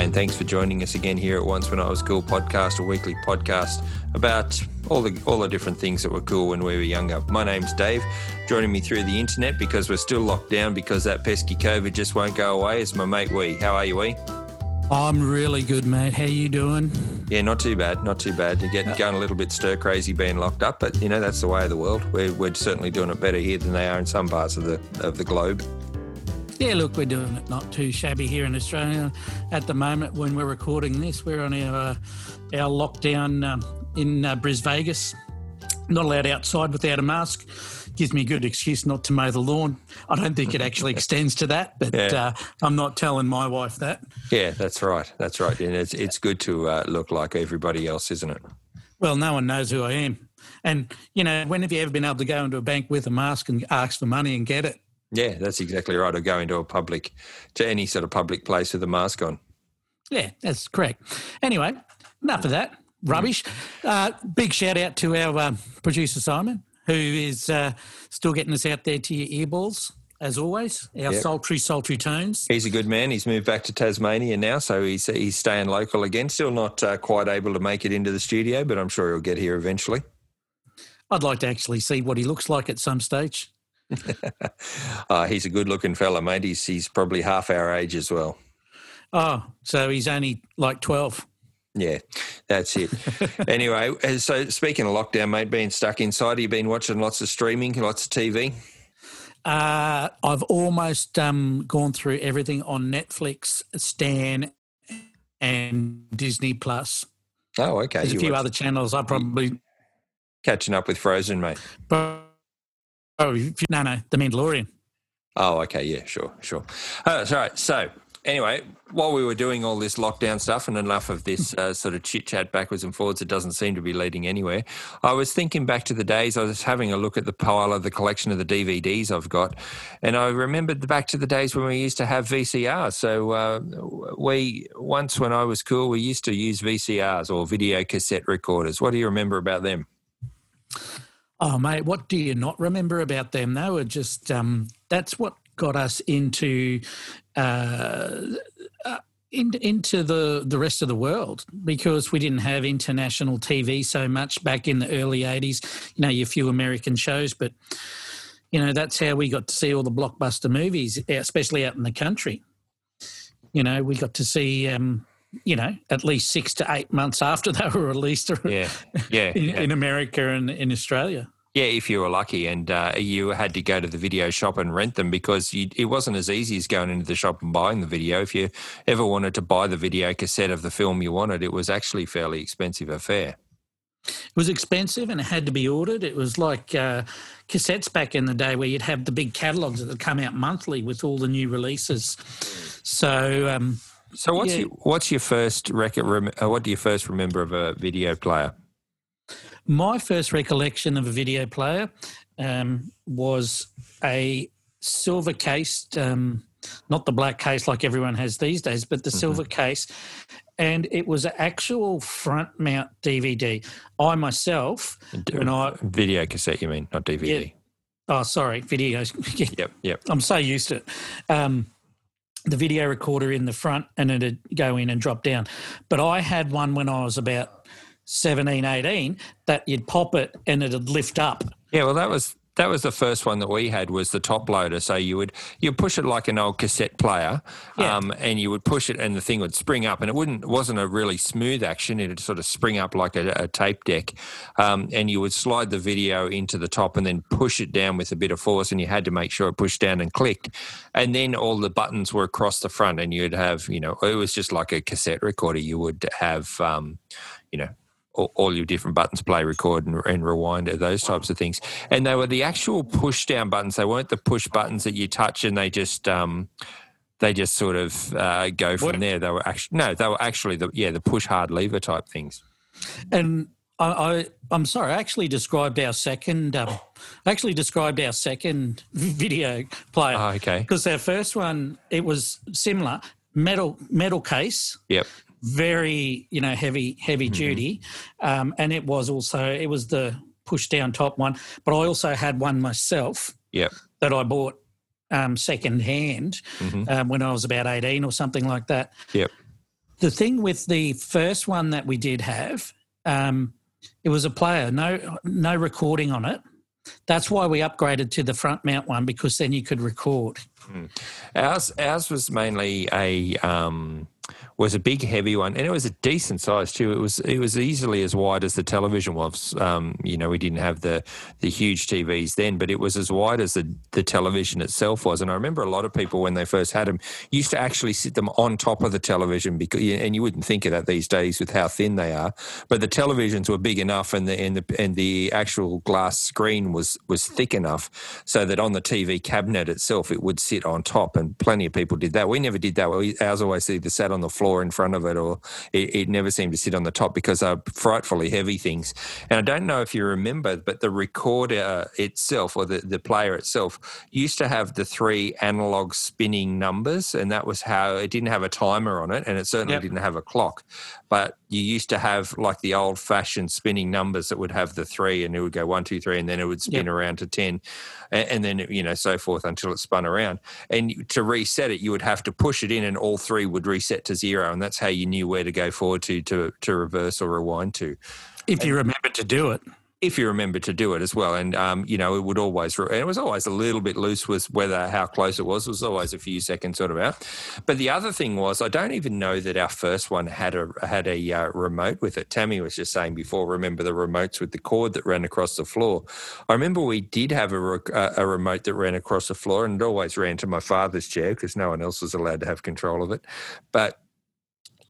Hi, and thanks for joining us again here at Once When I Was Cool podcast, a weekly podcast about all the different things that were cool when we were younger. My name's Dave. Joining me through the internet, because we're still locked down because that pesky COVID just won't go away, is my mate Wee. How are you, Wee? I'm really good, mate. How you doing? Yeah, not too bad. You're going a little bit stir-crazy being locked up, but, you know, that's the way of the world. We're certainly doing it better here than they are in some parts of the globe. Yeah, look, we're doing it not too shabby here in Australia. At the moment when we're recording this, we're on our lockdown in Bris Vegas. Not allowed outside without a mask. Gives me a good excuse not to mow the lawn. I don't think it actually extends to that, but I'm not telling my wife that. Yeah, that's right. And it's good to look like everybody else, isn't it? Well, no one knows who I am. And, you know, when have you ever been able to go into a bank with a mask and ask for money and get it? Yeah, that's exactly right. Or go into any sort of public place with a mask on. Yeah, that's correct. Anyway, enough of that rubbish. Big shout out to our producer Simon, who is still getting us out there to your earballs, as always, our sultry tones. He's a good man. He's moved back to Tasmania now, so he's staying local again. Still not quite able to make it into the studio, but I'm sure he'll get here eventually. I'd like to actually see what he looks like at some stage. He's a good-looking fella, mate. He's probably half our age as well. Oh, so he's only like 12. Yeah, that's it. Anyway, so speaking of lockdown, mate, being stuck inside, have you been watching lots of streaming, lots of TV? I've almost gone through everything on Netflix, Stan, and Disney Plus. Oh, okay. There's a few other channels I probably... Catching up with Frozen, mate. No, The Mandalorian. Oh, okay, yeah, sure. That's right. So anyway, while we were doing all this lockdown stuff and enough of this sort of chit-chat backwards and forwards, it doesn't seem to be leading anywhere, I was thinking back to the days. I was having a look at the pile of the collection of the DVDs I've got, and I remembered back to the days when we used to have VCRs. So once when I was cool, we used to use VCRs or video cassette recorders. What do you remember about them? Oh, mate, what do you not remember about them? They were just that's what got us into the rest of the world, because we didn't have international TV so much back in the early 80s. You know, your few American shows, but, you know, that's how we got to see all the blockbuster movies, especially out in the country. You know, we got to see... you know, at least 6 to 8 months after they were released in America and in Australia. Yeah, if you were lucky, and you had to go to the video shop and rent them, because it wasn't as easy as going into the shop and buying the video. If you ever wanted to buy the video cassette of the film you wanted, it was actually a fairly expensive affair. It was expensive and it had to be ordered. It was like cassettes back in the day, where you'd have the big catalogues that would come out monthly with all the new releases. So... So what do you first remember of a video player? My first recollection of a video player was a silver case, not the black case like everyone has these days, but the silver case, and it was an actual front mount DVD. I myself, video cassette, you mean, not DVD? Yeah. Oh, sorry, videos. Yep. I'm so used to it. The video recorder in the front, and it'd go in and drop down. But I had one when I was about 17, 18 that you'd pop it and it'd lift up. Yeah, well, that was the first one that we had, was the top loader. So you push it like an old cassette player, and you would push it and the thing would spring up, and it wasn't a really smooth action. It would sort of spring up like a tape deck, and you would slide the video into the top and then push it down with a bit of force, and you had to make sure it pushed down and clicked. And then all the buttons were across the front, and you'd have, you know, it was just like a cassette recorder. You would have, you know, all your different buttons, play, record and rewind, those types of things. And they were the actual push-down buttons. They weren't the push buttons that you touch and they just sort of go from there. They were actually the push-hard lever type things. And I'm sorry, I actually described our second video player. Oh, okay. Because our first one, it was similar, metal case. Yep. Very, you know, heavy duty, and it was the push down top one. But I also had one myself. Yep. That I bought second hand when I was about 18 or something like that. Yep. The thing with the first one that we did have, it was a player, no recording on it. That's why we upgraded to the front mount one, because then you could record. Mm. Ours was mainly a big heavy one, and it was a decent size too. It was easily as wide as the television was. We didn't have the huge TVs then, but it was as wide as the television itself was. And I remember a lot of people when they first had them used to actually sit them on top of the television, because, and you wouldn't think of that these days with how thin they are. But the televisions were big enough, and the actual glass screen was thick enough so that on the TV cabinet itself it would sit on top. And plenty of people did that. We never did that. Ours always either sat on the floor in front of it, or it never seemed to sit on the top, because they're frightfully heavy things. And I don't know if you remember, but the recorder itself, or the player itself, used to have the three analog spinning numbers, and that was how it didn't have a timer on it, and it certainly didn't have a clock. But you used to have like the old-fashioned spinning numbers that would have the three, and it would go 1, 2, 3, and then it would spin around to 10, and then so forth until it spun around. And to reset it, you would have to push it in, and all three would reset to 0. And that's how you knew where to go forward to reverse or rewind to. If you remember to do it as well. And, it would always, and it was always a little bit loose with how close it was. It was always a few seconds sort of out. But the other thing was, I don't even know that our first one had a remote with it. Tammy was just saying before, remember the remotes with the cord that ran across the floor. I remember we did have a remote that ran across the floor, and it always ran to my father's chair because no one else was allowed to have control of it. But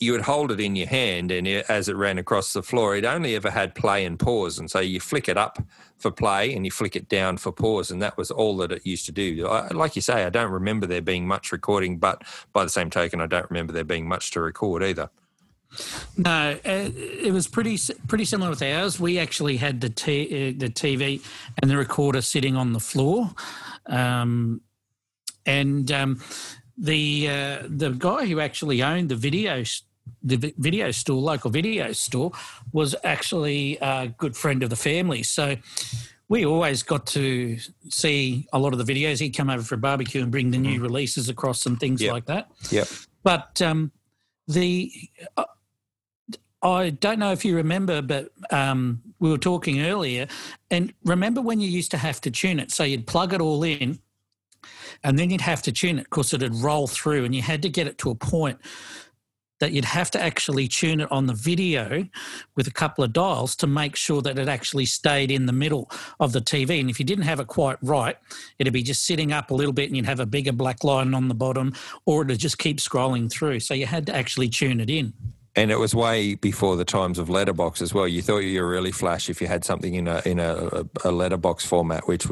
you would hold it in your hand, and as it ran across the floor, it only ever had play and pause. And so you flick it up for play and you flick it down for pause, and that was all that it used to do. Like you say, I don't remember there being much recording, but by the same token, I don't remember there being much to record either. No, it was pretty similar with ours. We actually had the TV and the recorder sitting on the floor, the guy who actually owned the local video store, was actually a good friend of the family. So we always got to see a lot of the videos. He'd come over for a barbecue and bring the new releases across and things like that. Yeah. But I don't know if you remember, but we were talking earlier, and remember when you used to have to tune it? So you'd plug it all in, and then you'd have to tune it because it'd roll through, and you had to get it to a point that you'd have to actually tune it on the video with a couple of dials to make sure that it actually stayed in the middle of the TV. And if you didn't have it quite right, it'd be just sitting up a little bit, and you'd have a bigger black line on the bottom, or it'd just keep scrolling through. So you had to actually tune it in. And it was way before the times of letterbox as well. You thought you were really flash if you had something in a letterbox format, which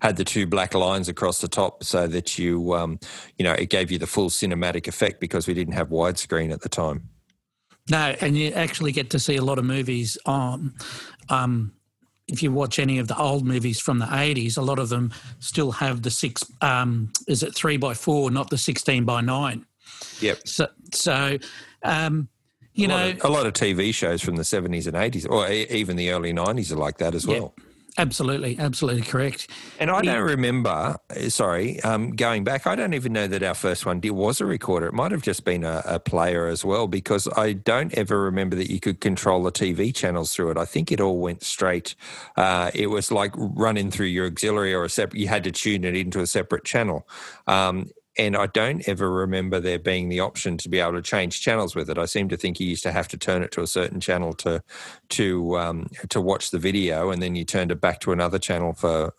had the two black lines across the top, so that you it gave you the full cinematic effect, because we didn't have widescreen at the time. No, and you actually get to see a lot of movies on. If you watch any of the old movies from the 80s, a lot of them still have the 3x4, not the 16x9. Yep. So. A lot of TV shows from the 70s and 80s, or even the early 90s, are like that as well. Absolutely, absolutely correct. And I don't remember, going back, I don't even know that our first one was a recorder. It might have just been a player as well, because I don't ever remember that you could control the TV channels through it. I think it all went straight. It was like running through your auxiliary, or you had to tune it into a separate channel. And I don't ever remember there being the option to be able to change channels with it. I seem to think you used to have to turn it to a certain channel to watch the video, and then you turned it back to another channel for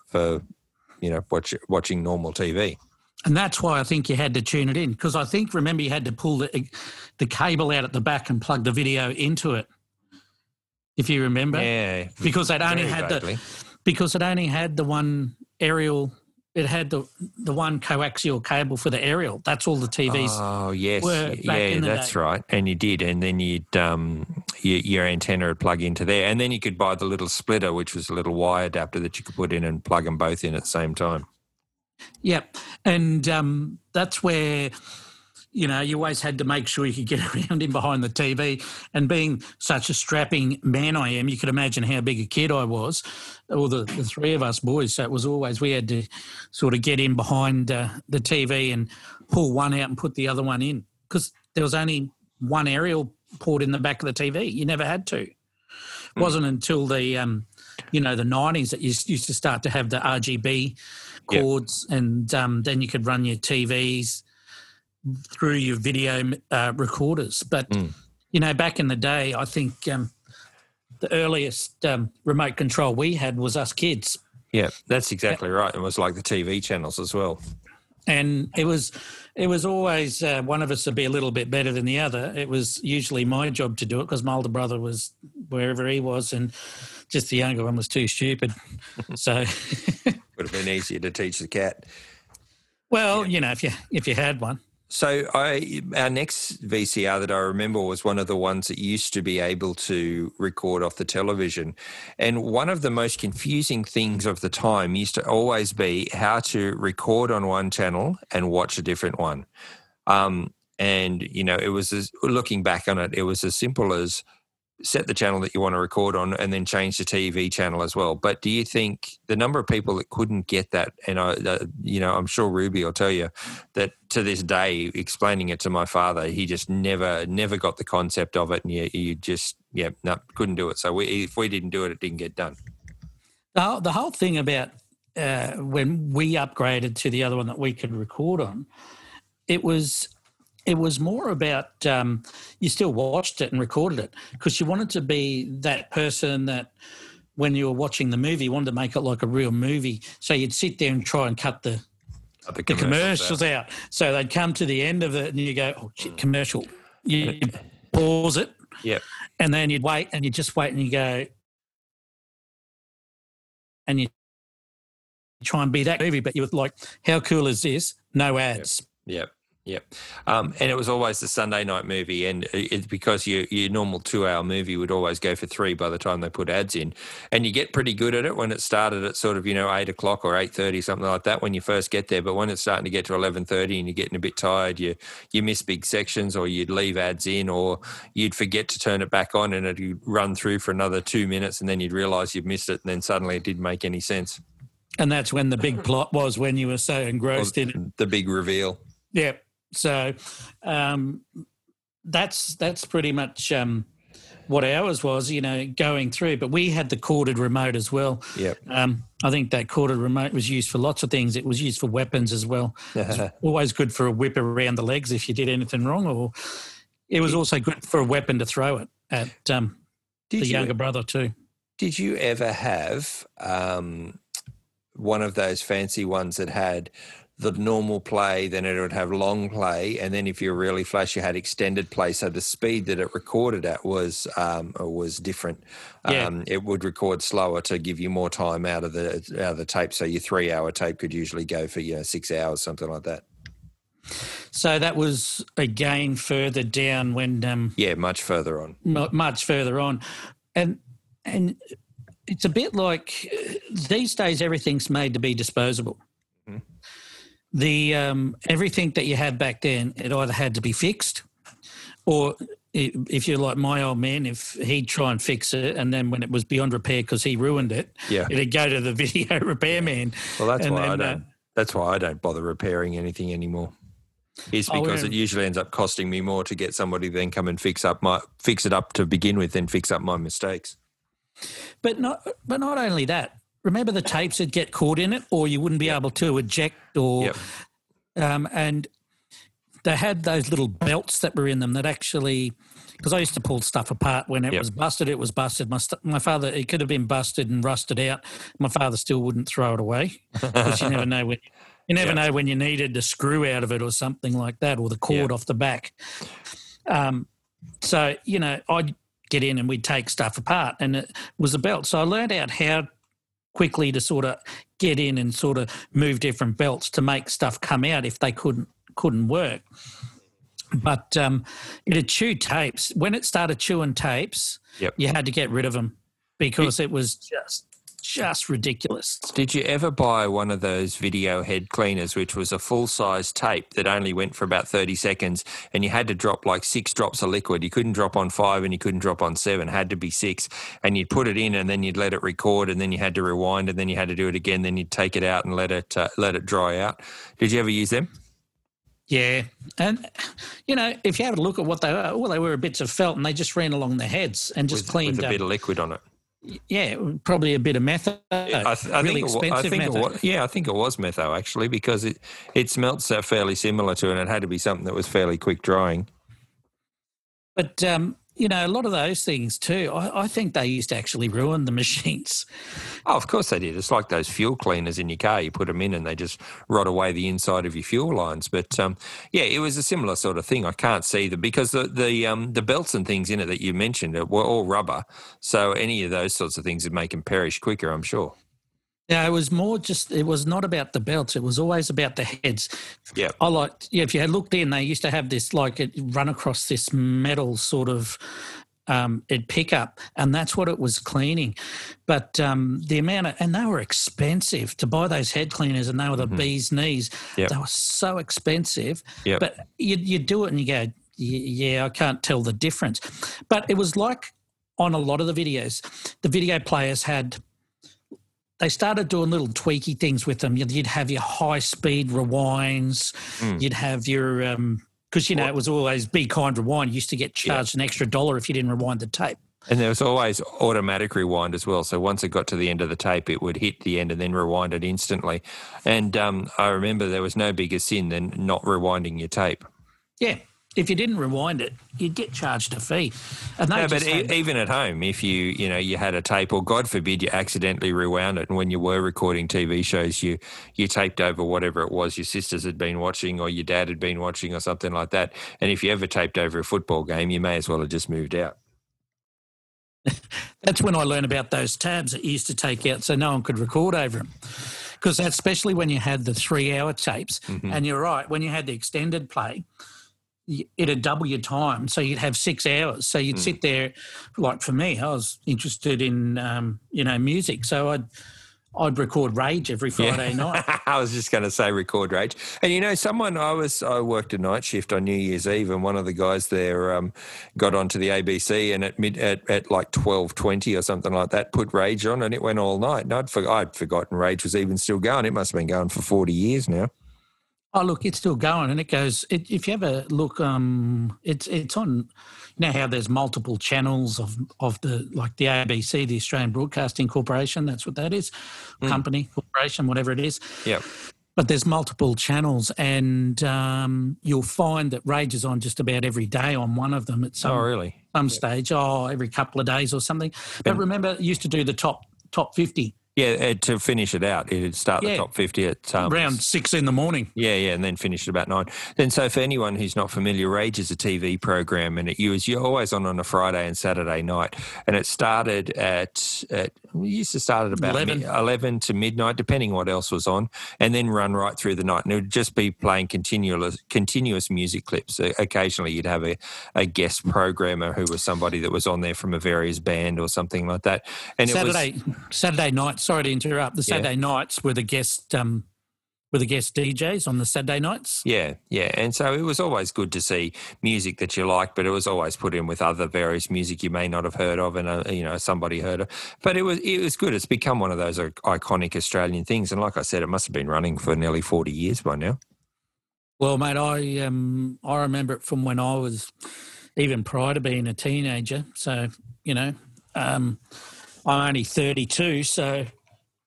watching normal TV. And that's why I think you had to tune it in, because I think, remember, you had to pull the cable out at the back and plug the video into it, if you remember. Yeah. Because it only had the one aerial. It had the one coaxial cable for the aerial. That's all the TVs. Oh yes, were back in the that's day. Right. And you did, and then you'd your antenna would plug into there, and then you could buy the little splitter, which was a little wire adapter that you could put in and plug them both in at the same time. Yep, and that's where. You always had to make sure you could get around in behind the TV. And being such a strapping man I am, you could imagine how big a kid I was, or the three of us boys. So it was always, we had to sort of get in behind the TV and pull one out and put the other one in, because there was only one aerial port in the back of the TV. You never had to. It wasn't until the, you know, the 90s that you used to start to have the RGB cords, and then you could run your TVs through your video recorders. But, you know, back in the day, I think the earliest remote control we had was us kids. Yeah, that's exactly right. It was like the TV channels as well. And it was always one of us to be a little bit better than the other. It was usually my job to do it because my older brother was wherever he was and just the younger one was too stupid. So would have been easier to teach the cat. Well, you know, if you had one. So our next VCR that I remember was one of the ones that used to be able to record off the television. And one of the most confusing things of the time used to always be how to record on one channel and watch a different one. And, you know, it was, looking back on it, it was as simple as set the channel that you want to record on and then change the TV channel as well. But do you think the number of people that couldn't get that, and you know, I'm sure Ruby will tell you that to this day, explaining it to my father, he just never got the concept of it, and you just, couldn't do it. So if we didn't do it, it didn't get done. The whole thing about when we upgraded to the other one that we could record on, it was more about you still watched it and recorded it because you wanted to be that person that when you were watching the movie, you wanted to make it like a real movie. So you'd sit there and try and cut the commercials out. So they'd come to the end of it and you go, oh, shit, commercial. You pause it. Yeah. And then you'd wait and you just wait and you go and you try and be that movie, but you were like, how cool is this? No ads. Yep. Yep. And it was always the Sunday night movie, and it's because your normal 2-hour movie would always go for 3 by the time they put ads in. And you get pretty good at it when it started at sort of, you know, 8 o'clock or 8:30, something like that when you first get there. But when it's starting to get to 11:30 and you're getting a bit tired, you miss big sections, or you'd leave ads in, or you'd forget to turn it back on and it'd run through for another 2 minutes, and then you'd realise you'd missed it, and then suddenly it didn't make any sense. And that's when the big plot was, when you were so engrossed in it. The big reveal. Yep. So that's pretty much what ours was, you know, going through. But we had the corded remote as well. Yeah. I think that corded remote was used for lots of things. It was used for weapons as well. It was always good for a whip around the legs if you did anything wrong, or it was also good for a weapon to throw it at the younger brother too. Did you ever have one of those fancy ones that had the normal play, then it would have long play, and then if you're really flash, you had extended play. So the speed that it recorded at was different. Yeah. It would record slower to give you more time out of the tape. So your 3-hour tape could usually go for 6 hours, something like that. So that was again further down when much further on, and it's a bit like these days everything's made to be disposable. Mm-hmm. The everything that you had back then, it either had to be fixed, or if you're like my old man, if he'd try and fix it, and then when it was beyond repair because he ruined it, it'd go to the video repairman. Well, that's why I don't bother repairing anything anymore. It's because it usually ends up costing me more to get somebody to then come and fix it up to begin with, then fix up my mistakes. But not only that. Remember the tapes that get caught in it, or you wouldn't be able to eject, or and they had those little belts that were in them that actually, because I used to pull stuff apart when it was busted. It was busted. My father, it could have been busted and rusted out. My father still wouldn't throw it away because you never know when you needed the screw out of it or something like that, or the cord off the back. So you know, I'd get in and we'd take stuff apart, and it was a belt. So I learned out how quickly to sort of get in and sort of move different belts to make stuff come out if they couldn't work. But it'd chew tapes. When it started chewing tapes, you had to get rid of them because it was just ridiculous. Did you ever buy one of those video head cleaners, which was a full-size tape that only went for about 30 seconds, and you had to drop like 6 drops of liquid? You couldn't drop on 5 and you couldn't drop on 7, had to be 6, and you'd put it in and then you'd let it record, and then you had to rewind, and then you had to do it again, then you'd take it out and let it dry out. Did you ever use them? Yeah, and you know, if you have a look at what they were, all they were bits of felt, and they just ran along their heads and just cleaned with a bit of liquid on it. Yeah, probably a bit of metho. I think it was metho actually, because it smelt so fairly similar to, and it had to be something that was fairly quick drying. But you know, a lot of those things too, I think they used to actually ruin the machines. Oh, of course they did. It's like those fuel cleaners in your car. You put them in and they just rot away the inside of your fuel lines. But, yeah, it was a similar sort of thing. I can't see them because the belts and things in it that you mentioned were all rubber. So any of those sorts of things would make them perish quicker, I'm sure. Yeah, it was more just, it was not about the belts. It was always about the heads. Yeah. If you had looked in, they used to have this, like it run across this metal sort of, it'd pick up, and that's what it was cleaning. But the amount of, and they were expensive to buy those head cleaners, and they were the bee's knees. Yep. They were so expensive. Yep. But you do it and you go, yeah, I can't tell the difference. But it was like on a lot of the videos, the video players had, they started doing little tweaky things with them. You'd have your high-speed rewinds. Mm. You'd have your because, you know, it was always be kind rewind. You used to get charged an extra $1 if you didn't rewind the tape. And there was always automatic rewind as well. So once it got to the end of the tape, it would hit the end and then rewind it instantly. And I remember there was no bigger sin than not rewinding your tape. Yeah. If you didn't rewind it, you'd get charged a fee. And even at home, if you had a tape, or God forbid you accidentally rewound it, and when you were recording TV shows, you taped over whatever it was your sisters had been watching or your dad had been watching or something like that. And if you ever taped over a football game, you may as well have just moved out. That's when I learned about those tabs that you used to take out so no one could record over them. Because especially when you had the 3-hour tapes, and you're right, when you had the extended play, it'd double your time, so you'd have 6 hours. So you'd sit there, like for me, I was interested in, music. So I'd record Rage every Friday night. I was just going to say record Rage. And, you know, I worked a night shift on New Year's Eve, and one of the guys there got onto the ABC and at like 12:20 or something like that, put Rage on, and it went all night. And I'd forgotten Rage was even still going. It must have been going for 40 years now. Oh, look, it's still going, and it goes – if you have a look, it's on – you know how there's multiple channels of the – like the ABC, the Australian Broadcasting Corporation, that's what that is, company, corporation, whatever it is. Yeah. But there's multiple channels, and you'll find that Rage is on just about every day on one of them at some, stage, every couple of days or something. But remember, it used to do the top 50. Yeah, to finish it out, it'd start the top 50 at... around 6 in the morning. Yeah, and then finish at about 9. Then so for anyone who's not familiar, Rage is a TV program, and it was always on a Friday and Saturday night. And it started at about 11 to midnight, depending what else was on, and then run right through the night. And it would just be playing continuous music clips. Occasionally you'd have a guest programmer who was somebody that was on there from a various band or something like that. And Saturday nights. Sorry to interrupt. The Saturday nights were the guest DJs on the Saturday nights. Yeah. And so it was always good to see music that you liked, but it was always put in with other various music you may not have heard of and, somebody heard of. But it was good. It's become one of those iconic Australian things. And like I said, it must have been running for nearly 40 years by now. Well, mate, I remember it from when I was even prior to being a teenager. So, I'm only 32, so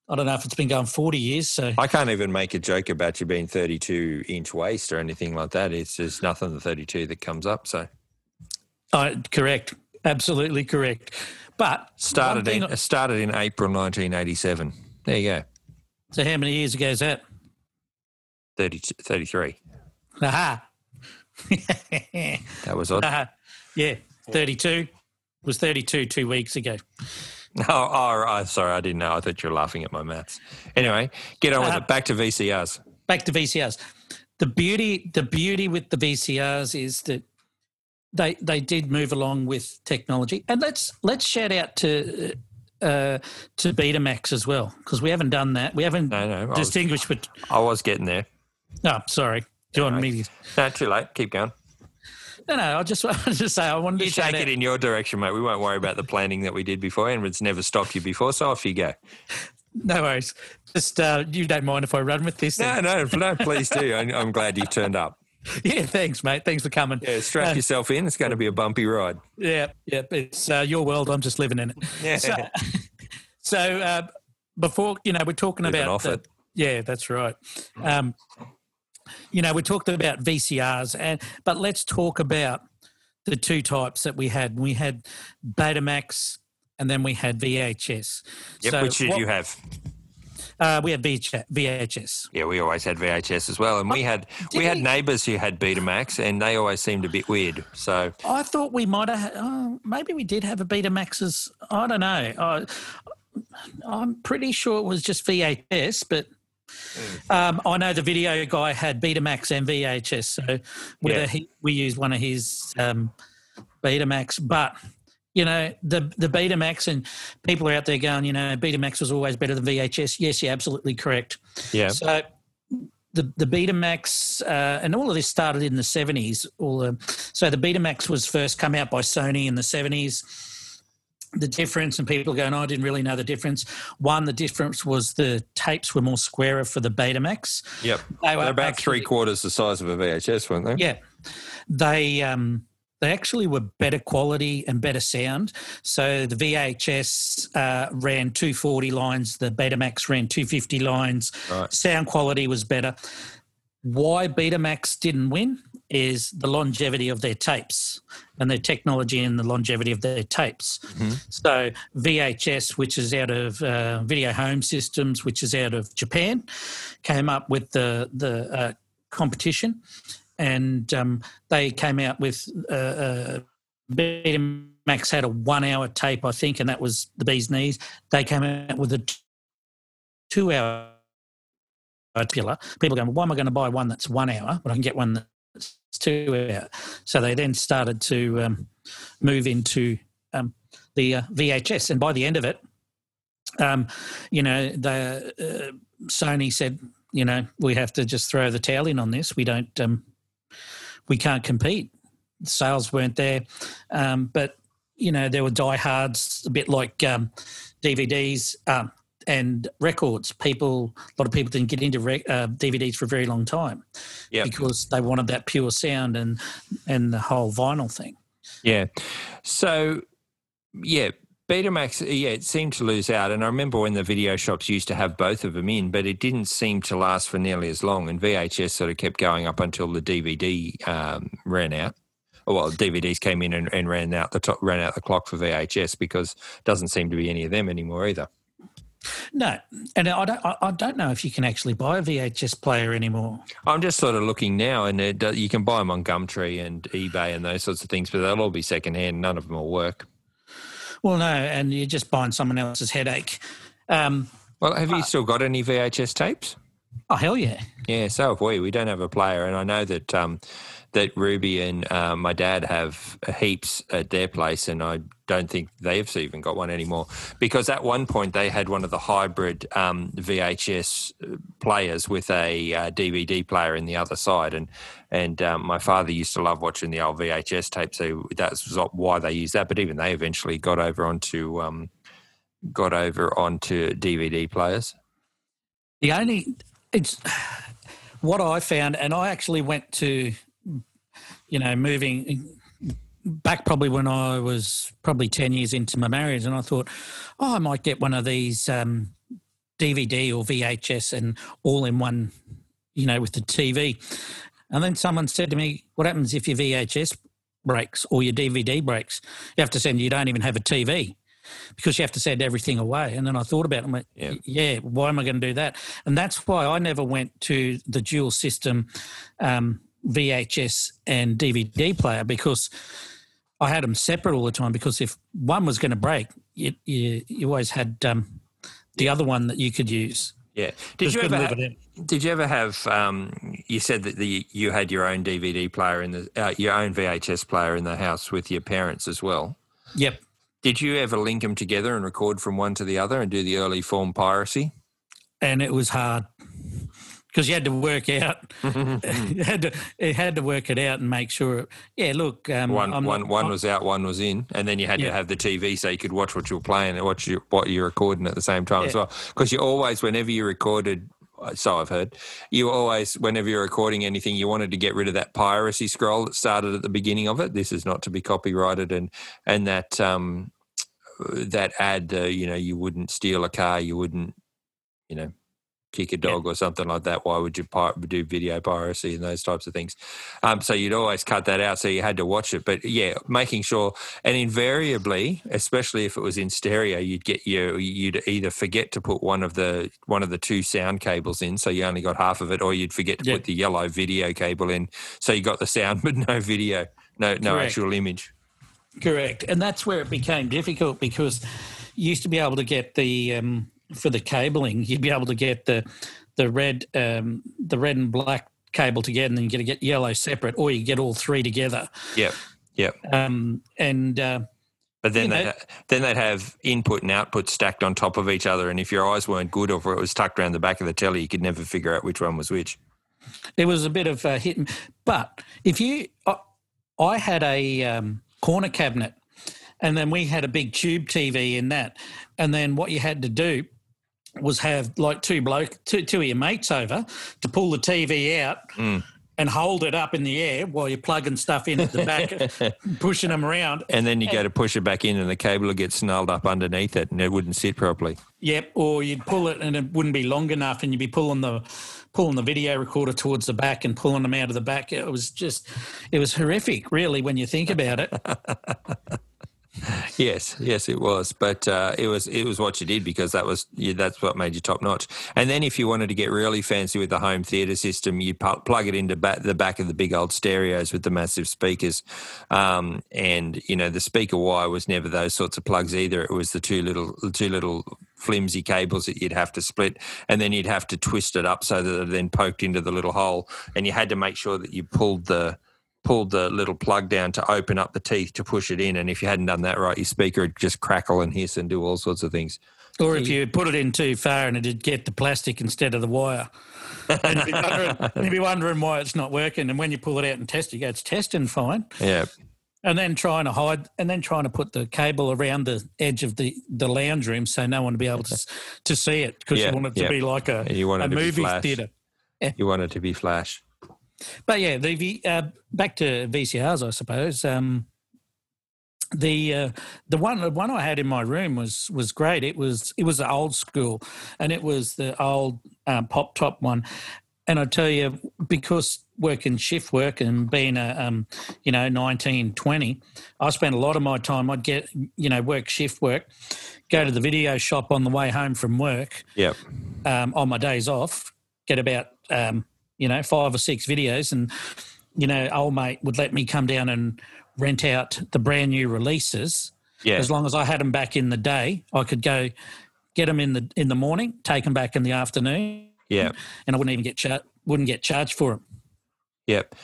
I don't know if it's been going 40 years. So I can't even make a joke about you being 32-inch waist or anything like that. It's just nothing the 32 that comes up. So, correct, absolutely correct. But started in April 1987. There you go. So how many years ago is that? 33. Aha. That was odd. Yeah, 32 was 32 2 weeks ago. Oh, sorry, I didn't know. I thought you were laughing at my maths. Anyway, get on with it. Back to VCRs. The beauty with the VCRs is that they did move along with technology. And let's shout out to Betamax as well, because we haven't done that. We haven't distinguished. I was getting there. Oh, sorry. Do you want me to? No, too late. Keep going. No, I just say I wanted to take it in your direction, mate. We won't worry about the planning that we did before, and it's never stopped you before, so off you go. No worries. Just you don't mind if I run with this? No, please do. I'm glad you turned up. Yeah, thanks, mate. Thanks for coming. Yeah, strap yourself in. It's going to be a bumpy ride. Yeah, yeah. It's your world. I'm just living in it. Yeah. So before, we're talking about... Yeah, that's right. We talked about VCRs, but let's talk about the two types that we had. We had Betamax and then we had VHS. Yep, so which did you have? We had VHS. Yeah, we always had VHS as well, and we had neighbours who had Betamax, and they always seemed a bit weird. So I thought we might have, maybe we did have a Betamax. I don't know. I'm pretty sure it was just VHS, but I know the video guy had Betamax and VHS, so we used one of his Betamax, but. The Betamax, and people are out there going, Betamax was always better than VHS. Yes, you're absolutely correct. Yeah. So the Betamax, and all of this started in the 70s. So the Betamax was first come out by Sony in the 70s. The difference, and people are going, I didn't really know the difference. One, the difference was the tapes were more squarer for the Betamax. Yep. They were about three-quarters the size of a VHS, weren't they? Yeah. They actually were better quality and better sound. So the VHS ran 240 lines, the Betamax ran 250 lines. Right. Sound quality was better. Why Betamax didn't win is the longevity of their tapes and their technology and the longevity of their tapes. Mm-hmm. So VHS, which is out of Video Home Systems, which is out of Japan, came up with the competition. And they came out with Betamax had a 1 hour tape, I think, and that was the bee's knees. They came out with a 2 hour pillar. People are going, why am I going to buy one that's 1 hour when I can get one that's 2 hours? So they then started to move into the VHS. And by the end of it, Sony said, we have to just throw the towel in on this. We don't... we can't compete. The sales weren't there. But there were diehards, a bit like DVDs and records. A lot of people didn't get into DVDs for a very long time because they wanted that pure sound and the whole vinyl thing. Yeah. So, yeah. Betamax, it seemed to lose out. And I remember when the video shops used to have both of them in, but it didn't seem to last for nearly as long. And VHS sort of kept going up until the DVD ran out. Well, DVDs came in and ran out the clock for VHS, because it doesn't seem to be any of them anymore either. No, and I don't know if you can actually buy a VHS player anymore. I'm just sort of looking now, and you can buy them on Gumtree and eBay and those sorts of things, but they'll all be secondhand. None of them will work. Well, no, and you're just buying someone else's headache. Have you still got any VHS tapes? Oh, hell yeah. Yeah, so have we. We don't have a player, and I know that that Ruby and my dad have heaps at their place, and I don't think they've even got one anymore, because at one point they had one of the hybrid VHS players with a DVD player in the other side, and my father used to love watching the old VHS tape, so that's why they used that. But even they eventually got over onto DVD players. It's what I found, and I actually went to, moving back probably when I was probably 10 years into my marriage, and I thought, I might get one of these DVD or VHS and all in one, with the TV. And then someone said to me, what happens if your VHS breaks or your DVD breaks? You don't even have a TV, because you have to send everything away. And then I thought about it and went, why am I going to do that? And that's why I never went to the dual system VHS and DVD player, because I had them separate all the time, because if one was going to break, you always had the other one that you could use. Yeah. Did you ever have you said that you had your own DVD player in the your own VHS player in the house with your parents as well? Yep. Did you ever link them together and record from one to the other and do the early form piracy? And it was hard, because you had to work out. you had to work it out and make sure. Yeah, look, one was out, one was in, and then you had to have the TV so you could watch what you were playing and watch what you're recording at the same time as well. Because you always, whenever you recorded so I've heard, you always, whenever you're recording anything, you wanted to get rid of that piracy scroll that started at the beginning of it. This is not to be copyrighted, and that that ad, you know, you wouldn't steal a car, you wouldn't, you know, kick a dog or something like that. Why would you do video piracy and those types of things? So you'd always cut that out, so you had to watch it. But, yeah, making sure, and invariably, especially if it was in stereo, you'd get you'd either forget to put one of the two sound cables in, so you only got half of it, or you'd forget to put the yellow video cable in, so you got the sound but no video, no actual image. Correct. And that's where it became difficult, because you used to be able to get the for the cabling, you'd be able to get the red and black cable together, and then you get yellow separate, or you get all three together. Yep. But then they'd have input and output stacked on top of each other, and if your eyes weren't good, or if it was tucked around the back of the telly, you could never figure out which one was which. It was a bit of a hit. But if you, I had a corner cabinet, and then we had a big tube TV in that, and then what you had to do was have like two of your mates over to pull the TV out and hold it up in the air while you're plugging stuff in at the back, pushing them around. And then you go to push it back in, and the cable would get snarled up underneath it, and it wouldn't sit properly. Yep, or you'd pull it and it wouldn't be long enough, and you'd be pulling the video recorder towards the back and pulling them out of the back. It was horrific, really, when you think about it. Yes, it was. But it was what you did, because that's what made you top notch. And then if you wanted to get really fancy with the home theatre system, you plug it into the back of the big old stereos with the massive speakers. And you know, the speaker wire was never those sorts of plugs either. It was the two little flimsy cables that you'd have to split, and then you'd have to twist it up so that it then poked into the little hole. And you had to make sure that you pulled the little plug down to open up the teeth to push it in, and if you hadn't done that right, your speaker would just crackle and hiss and do all sorts of things. Or if you put it in too far and it'd get the plastic instead of the wire. And you'd be wondering why it's not working, and when you pull it out and test it, you go, it's testing fine. Yeah. And then trying to put the cable around the edge of the lounge room so no one would be able to see it, because you want it to be like a movie theatre. Yeah. You want it to be flash. But yeah, back to VCRs, I suppose. The one I had in my room was great. It was the old school, and it was the old pop top one. And I tell you, because working shift work and being 19, 20, I spent a lot of my time. I'd get work shift work, go to the video shop on the way home from work. Yeah. On my days off, get about 5 or 6 videos, and, old mate would let me come down and rent out the brand new releases. Yeah. As long as I had them back in the day, I could go get them in the morning, take them back in the afternoon. Yeah. And I wouldn't even get charged for them. Yep.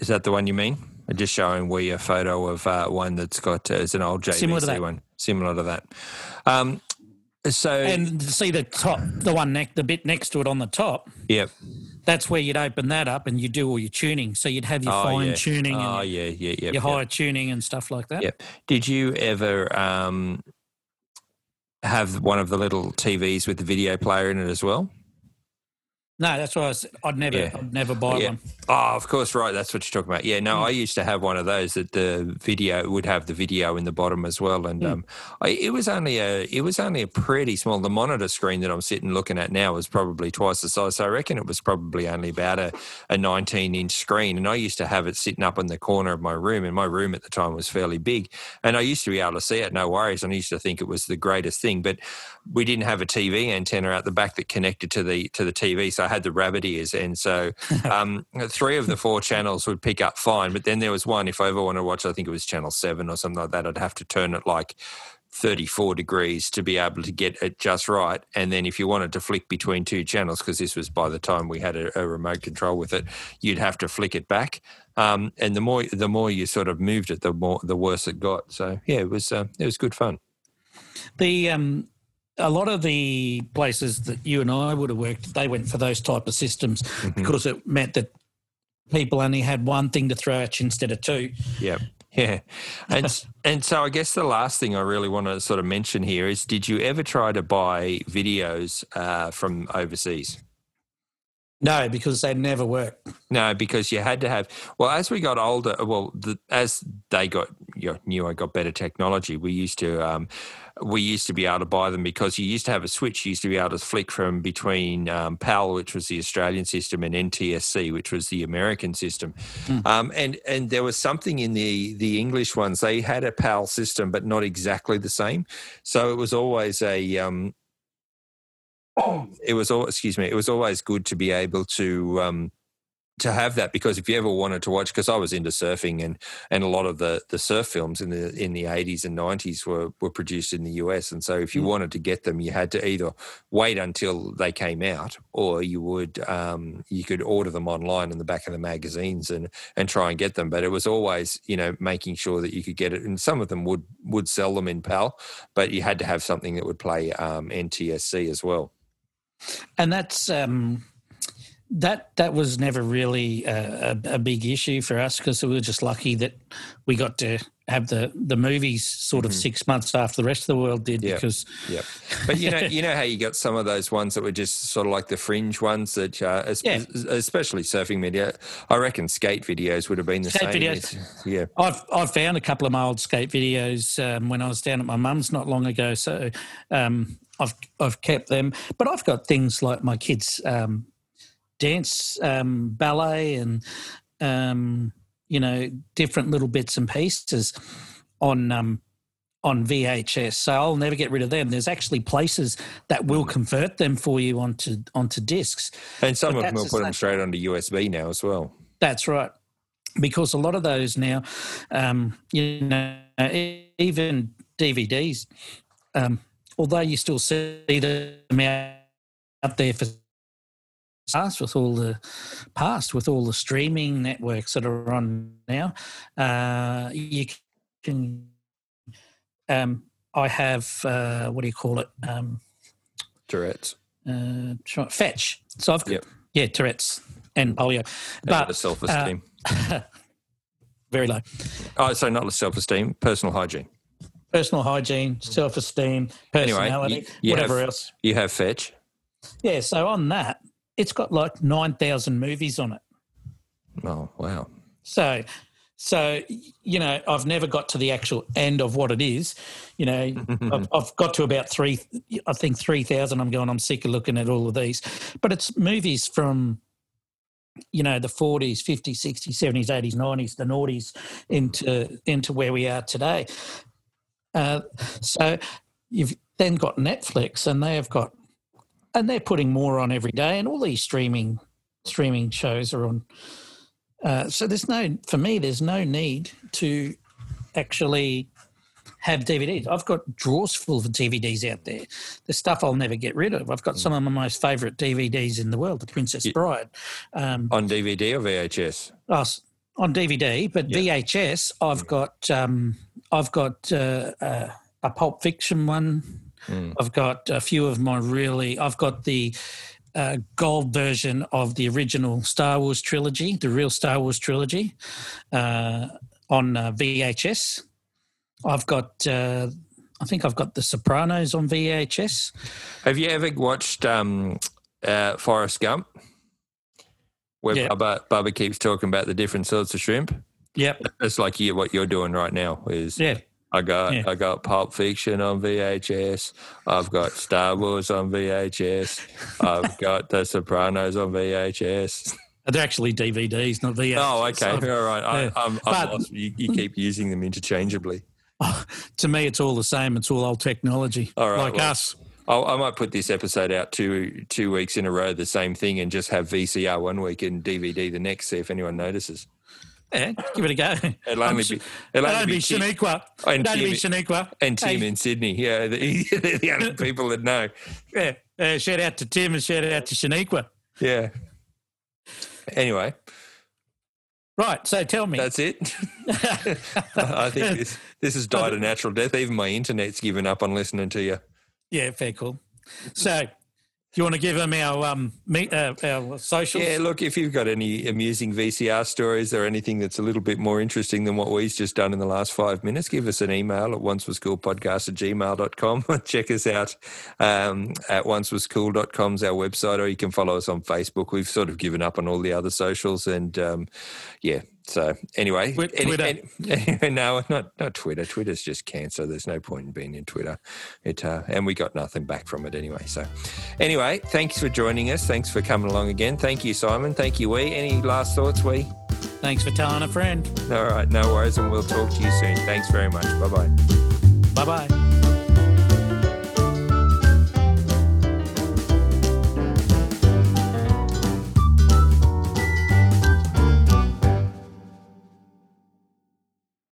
Is that the one you mean? I'm just showing we a photo of one that's got, it's an old JVC one. Similar to that. And see the top, the bit next to it on the top. Yep. That's where you'd open that up and you do all your tuning. So you'd have your fine tuning and your higher tuning and stuff like that. Yep. Did you ever have one of the little TVs with the video player in it as well? No, that's why I'd never buy one. Oh, of course, right. That's what you're talking about. Yeah, no, I used to have one of those that would have the video in the bottom as well, and it was only a pretty small. The monitor screen that I'm sitting looking at now was probably twice the size. So I reckon it was probably only about a 19-inch screen, and I used to have it sitting up in the corner of my room, and my room at the time was fairly big, and I used to be able to see it, no worries, and I used to think it was the greatest thing. But we didn't have a TV antenna out the back that connected to the TV, so I had the rabbit ears, and so 3 of the 4 channels would pick up fine, but then there was one, if I ever wanted to watch, I think it was channel 7 or something like that, I'd have to turn it like 34 degrees to be able to get it just right. And then if you wanted to flick between 2 channels, because this was by the time we had a remote control with it, you'd have to flick it back. And the more you sort of moved it, the worse it got. So yeah, it was good fun. A lot of the places that you and I would have worked, they went for those type of systems because it meant that people only had one thing to throw at you instead of 2. Yeah. Yeah. And so I guess the last thing I really want to sort of mention here is, did you ever try to buy videos from overseas? No, because they never work. No, because you had to have, well, as we got older, well, as they got, you know, I got better technology, we used to be able to buy them because you used to have a switch, you used to be able to flick from between PAL, which was the Australian system, and NTSC, which was the American system. Mm. And there was something in the English ones. They had a PAL system, but not exactly the same. So it was always always good to be able to have that, because if you ever wanted to watch, because I was into surfing and a lot of the surf films in the 80s and 90s were produced in the US. And so if you wanted to get them, you had to either wait until they came out, or you would you could order them online in the back of the magazines and try and get them. But it was always, you know, making sure that you could get it. And some of them would sell them in PAL, but you had to have something that would play NTSC as well. And that's that was never really a big issue for us, because we were just lucky that we got to have the movies sort of 6 months after the rest of the world did. Yep. Because, yep. But you know how you got some of those ones that were just sort of like the fringe ones that, especially surfing media. I reckon skate videos would have been the skate same. Videos. Yeah, I've found a couple of my old skate videos when I was down at my mum's not long ago. So I've kept them, but I've got things like my kids' dance, ballet, and you know, different little bits and pieces on VHS. So I'll never get rid of them. There's actually places that will convert them for you onto discs, and some of them will put them straight onto USB now as well. That's right, because a lot of those now, you know, even DVDs. Although you still see them out there with all the streaming networks that are on now, you can. I have Tourette's. Fetch. So I've got Tourette's and polio, but self-esteem very low. Oh, so not self-esteem, personal hygiene. Personal hygiene, self-esteem, personality, anyway, you whatever else. You have Fetch. Yeah, so on that, it's got like 9,000 movies on it. Oh, wow. So you know, I've never got to the actual end of what it is. You know, I've got to about 3,000. I'm going, I'm sick of looking at all of these. But it's movies from, you know, the 40s, 50s, 60s, 70s, 80s, 90s, the noughties into where we are today. So you've then got Netflix, and they're putting more on every day, and all these streaming shows are on. So there's no need to actually have DVDs. I've got drawers full of DVDs out there. The stuff I'll never get rid of. I've got some of my most favourite DVDs in the world, The Princess Bride. On DVD or VHS? On DVD, but VHS, I've got a Pulp Fiction one. Mm. I've got a few of my I've got the gold version of the original Star Wars trilogy, the real Star Wars trilogy, on VHS. I've got, I think I've got The Sopranos on VHS. Have you ever watched Forrest Gump? Where Bubba keeps talking about the different sorts of shrimp. Yep. It's like what you're doing right now is I got Pulp Fiction on VHS. I've got Star Wars on VHS. I've got The Sopranos on VHS. They're actually DVDs, not VHS. Oh, okay. All right. I'm lost. You keep using them interchangeably. To me, it's all the same. It's all old technology. All right, us. I might put this episode out two weeks in a row, the same thing, and just have VCR one week and DVD the next, see if anyone notices. Yeah, give it a go. It'll only be Shaniqua. And Tim in Sydney. Yeah, they're the only people that know. Yeah, shout out to Tim and shout out to Shaniqua. Yeah. Anyway. Right, so tell me. That's it. I think this has died a natural death. Even my internet's given up on listening to you. Yeah, fair call. So you want to give them our socials? Yeah, look, if you've got any amusing VCR stories or anything that's a little bit more interesting than what we've just done in the last 5 minutes, give us an email at oncewascoolpodcast@gmail.com. Check us out at oncewascool.com is our website, or you can follow us on Facebook. We've sort of given up on all the other socials, and yeah. So anyway, no, not Twitter. Twitter's just cancer. There's no point in being in Twitter. And we got nothing back from it anyway. So anyway, thanks for joining us. Thanks for coming along again. Thank you, Simon. Thank you, Wee. Any last thoughts, Wee? Thanks for telling a friend. All right, no worries, and we'll talk to you soon. Thanks very much. Bye-bye. Bye-bye.